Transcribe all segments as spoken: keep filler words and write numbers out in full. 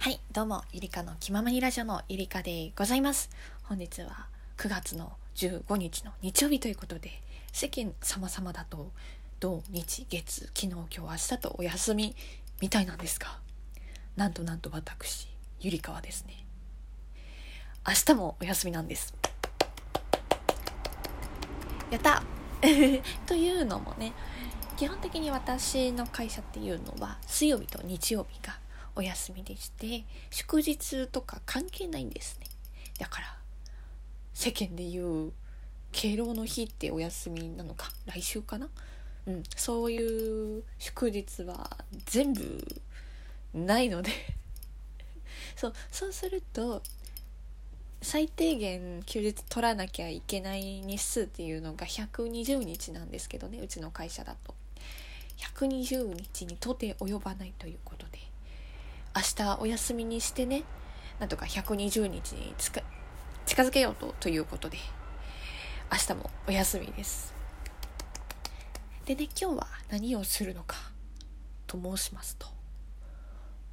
はい、どうもゆりかの気ままにラジオのゆりかでございます。本日はくがつのじゅうごにちの日曜日ということで、世間様々だと土日月昨日今日明日とお休みみたいなんですが、なんとなんと私ゆりかはですね、明日もお休みなんです。やったというのもね、基本的に私の会社っていうのは水曜日と日曜日がお休みでして、祝日とか関係ないんですね。だから世間でいう敬老の日ってお休みなのか、来週かな、うん、そういう祝日は全部ないのでそう、そうすると最低限休日取らなきゃいけない日数っていうのがひゃくにじゅうにちなんですけどね、うちの会社だとひゃくにじゅうにちに到底及ばないということで、明日お休みにしてね、なんとかひゃくにじゅうにちにつか近づけようとということで、明日もお休みです。でね、今日は何をするのかと申しますと、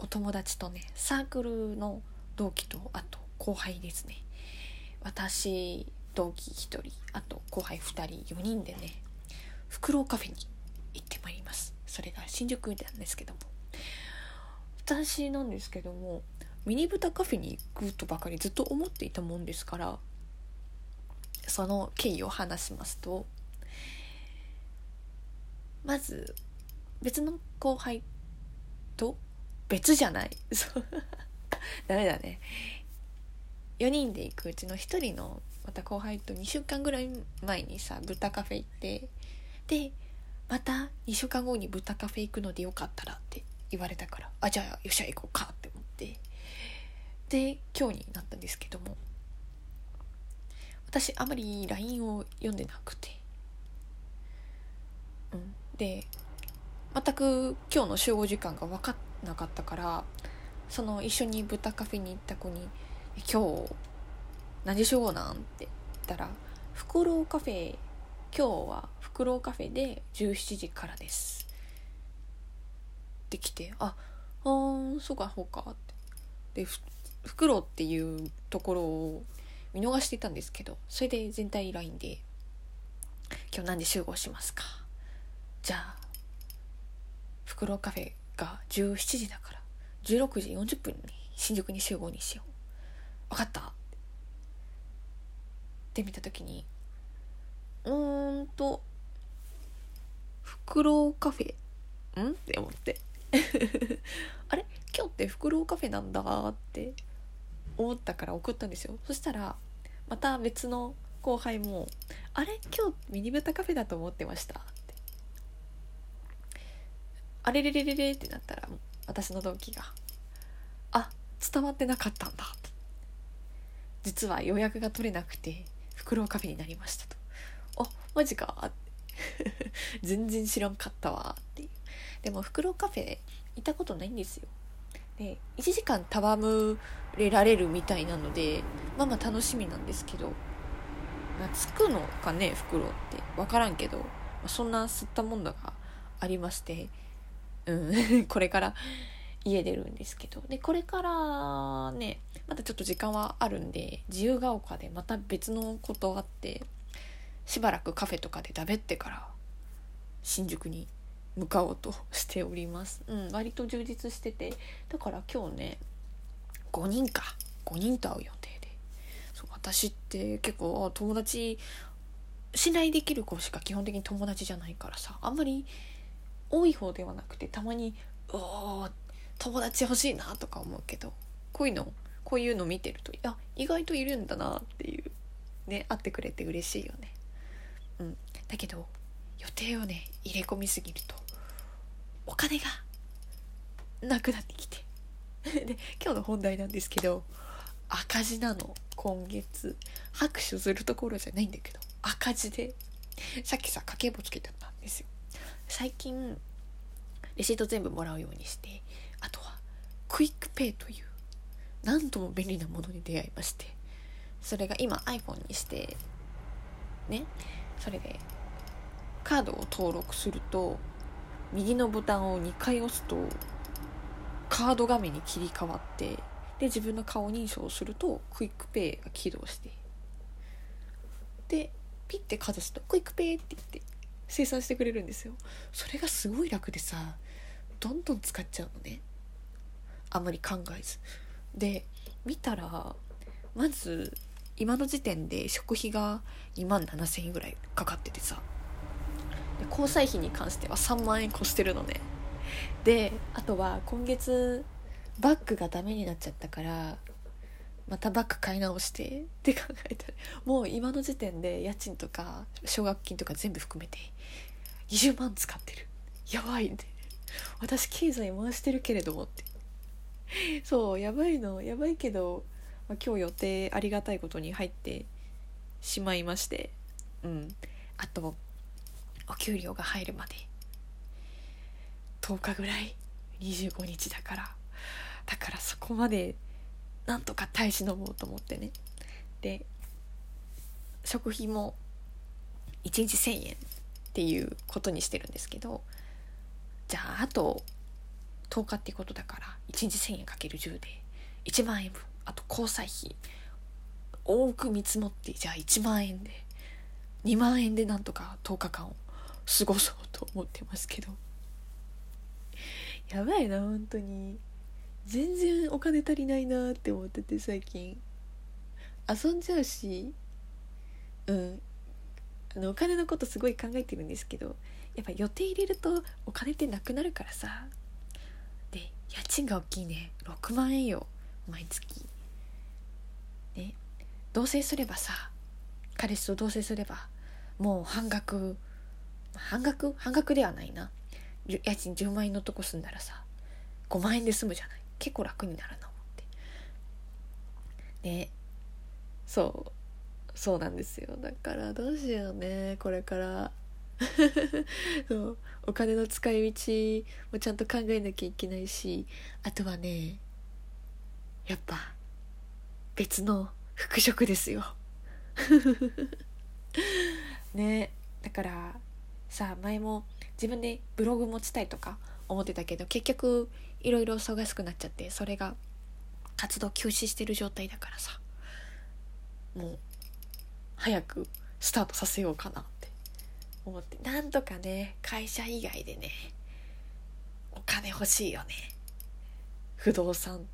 お友達とね、サークルの同期と、あと後輩ですね。私、同期ひとり、あと後輩ふたり、よにんでね、フクロウカフェに行ってまいります。それが新宿なんですけども。私なんですけども、ミニブタカフェに行くとばかりずっと思っていたもんですから、その経緯を話しますと、まず別の後輩と別じゃない。ダメだね。よにんで行くうちのひとりのまた後輩とにしゅうかんぐらい前にさ、ブタカフェ行って、で、またにしゅうかんごにブタカフェ行くのでよかったらって言われたから、あ、じゃあよっしゃ行こうかって思って、で今日になったんですけども、私あまり ライン を読んでなくて、うん、で全く今日の集合時間が分かんなかったから、その一緒にブタカフェに行った子に今日何しようなんって言ったら、フクロウカフェ、今日はフクロウカフェでじゅうしちじからですってきて、ああそうかそうかってで、ふフクロウっていうところを見逃していたんですけど、それで全体 ライン で今日何で集合しますか、じゃあフクロウカフェがじゅうしちじだからじゅうろくじよんじゅっぷんに新宿に集合にしよう、分かったって見た時に、うーんとフクロウカフェんって思ってあれ今日ってフクロウカフェなんだって思ったから送ったんですよ。そしたらまた別の後輩も、あれ今日ミニブタカフェだと思ってましたって、あれれれれれってなったら、私の同期が、あ、伝わってなかったんだと、実は予約が取れなくてフクロウカフェになりましたと、あ、マジか全然知らんかったわっていう。でもフクロウカフェ行ったことないんですよ。でいちじかん戯れられるみたいなので、まあまあ楽しみなんですけど、つくのかねフクロウって分からんけど、そんな吸ったもんだがありまして、うん、これから家出るんですけど、でこれからねまだちょっと時間はあるんで、自由が丘でまた別のことあって、しばらくカフェとかでだべってから新宿に向かおうとしております、うん、割と充実してて、だから今日ねごにんかごにんと会う予定で、そう、私って結構友達、信頼できる子しか基本的に友達じゃないからさ、あんまり多い方ではなくて、たまにおー友達欲しいなとか思うけど、こういうのこういうの見てると、いや意外といるんだなっていうね、会ってくれて嬉しいよね、うん、だけど予定をね入れ込みすぎるとお金がなくなってきてで今日の本題なんですけど、赤字なの今月、拍手するところじゃないんだけど赤字で、さっきさ家計簿つけてたんですよ。最近レシート全部もらうようにして、あとはクイックペイという何とも便利なものに出会いまして、それが今 iPhone にしてね、それでカードを登録すると右のボタンをにかい押すとカード画面に切り替わって、で自分の顔認証をするとクイックペイが起動して、でピッてかざすとクイックペイって言って生産してくれるんですよ。それがすごい楽でさ、どんどん使っちゃうのね、あんまり考えずで。見たらまず今の時点で食費がにまんななせんえんぐらいかかっててさ、で交際費に関してはさんまんえん越してるのね。であとは今月バッグがダメになっちゃったから、またバッグ買い直してって考えたら、もう今の時点で家賃とか奨学金とか全部含めてにじゅうまん使ってる。やばいね、私経済回してるけれどもって。そうやばいの、やばいけど、まあ、今日予定ありがたいことに入ってしまいまして、うん、あとお給料が入るまでとおかぐらい、にじゅうごにちだからだからそこまでなんとか耐え忍ぼうと思ってね。で食費もいちにちせんえんっていうことにしてるんですけど、じゃああととおかってことだからいちにちせんえん ×じゅう でいちまんえん分、あと交際費多く見積もってじゃあいちまんえんでにまんえんでなんとかとおかかんを過ごそうと思ってますけど、やばいな本当に。全然お金足りないなって思ってて、最近遊んじゃうし、うんあのお金のことすごい考えてるんですけど、やっぱ予定入れるとお金ってなくなるからさ。で家賃が大きいね、ろくまんえんよ毎月ね。同棲すればさ、彼氏と同棲すればもう半額半額半額ではないな、家賃じゅうまんえんのとこ住んだらさごまんえんで済むじゃない、結構楽になるな思ってね。そうそうなんですよ。だからどうしようねこれからそうお金の使い道もちゃんと考えなきゃいけないし、あとはねやっぱ別の復職ですよね。だからさ、前も自分でブログ持ちたいとか思ってたけど、結局いろいろ忙しくなっちゃって、それが活動休止してる状態だからさ、もう早くスタートさせようかなって思って、なんとかね会社以外でねお金欲しいよね、不動産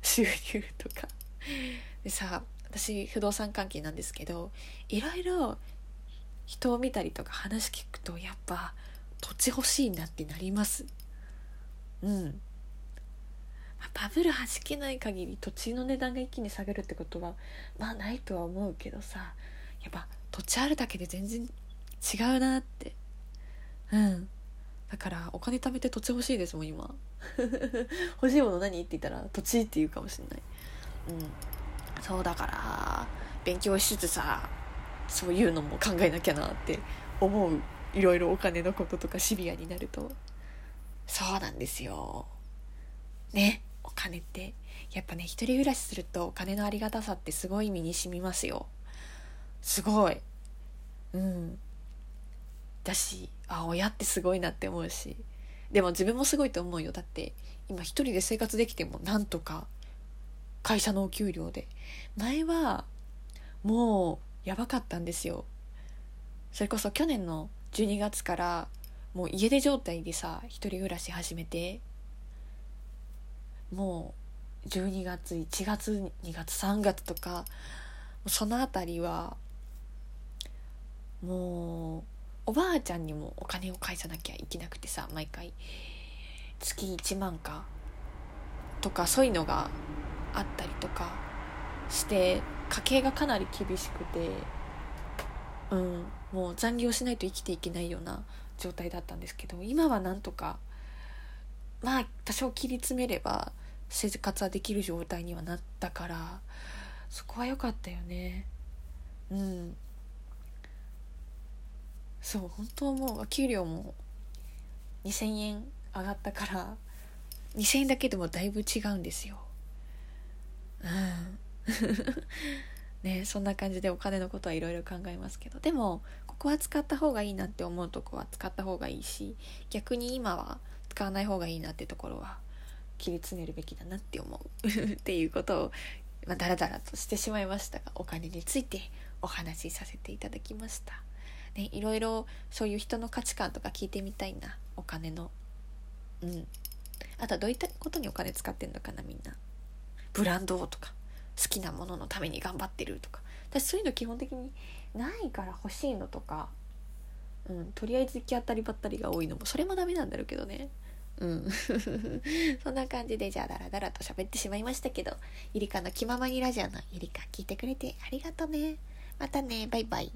収入とかでさ。私不動産関係なんですけど、いろいろ人を見たりとか話聞くと、やっぱ土地欲しいなってなります。うん、まあ、バブルはじけない限り土地の値段が一気に下がるってことはまあないとは思うけどさ、やっぱ土地あるだけで全然違うなって。うんだからお金貯めて土地欲しいですもん今欲しいもの何って言ったら土地って言うかもしれない。うんそうだから勉強しつつさ、そういうのも考えなきゃなって思う。いろいろお金のこととかシビアになるとそうなんですよね。お金ってやっぱね、一人暮らしするとお金のありがたさってすごい身に染みますよ、すごい。うんだし、あ親ってすごいなって思うし、でも自分もすごいと思うよ。だって今一人で生活できてもなんとか会社のお給料で、前はもうやばかったんですよ。それこそ去年のじゅうにがつからもう家出状態でさ一人暮らし始めて、もうじゅうにがついちがつにがつさんがつとかそのあたりはもうおばあちゃんにもお金を返さなきゃいけなくてさ、毎回月いちまんかとかそういうのがあったりとかして、家計がかなり厳しくて、うんもう残業しないと生きていけないような状態だったんですけど、今はなんとかまあ多少切り詰めれば生活はできる状態にはなったから、そこは良かったよね。うんそう本当もう給料もにせんえん上がったから、にせんえんだけでもだいぶ違うんですよ。うんね、そんな感じでお金のことはいろいろ考えますけど、でもここは使った方がいいなって思うとこは使った方がいいし、逆に今は使わない方がいいなってところは切り詰めるべきだなって思うっていうことを、まあ、だらだらとしてしまいましたが、お金についてお話しさせていただきました、ね、いろいろそういう人の価値観とか聞いてみたいな、お金の、うん、あとはどういったことにお金使ってんのかなみんな。ブランドとか好きなもののために頑張ってるとか、私そういうの基本的にないから、欲しいのとか、うん、とりあえず行き当たりばったりが多いのもそれもダメなんだろうけどね、うん、そんな感じでじゃあダラダラと喋ってしまいましたけど、ゆりかの気ままにラジオのゆりか聞いてくれてありがとね。またね、バイバイ。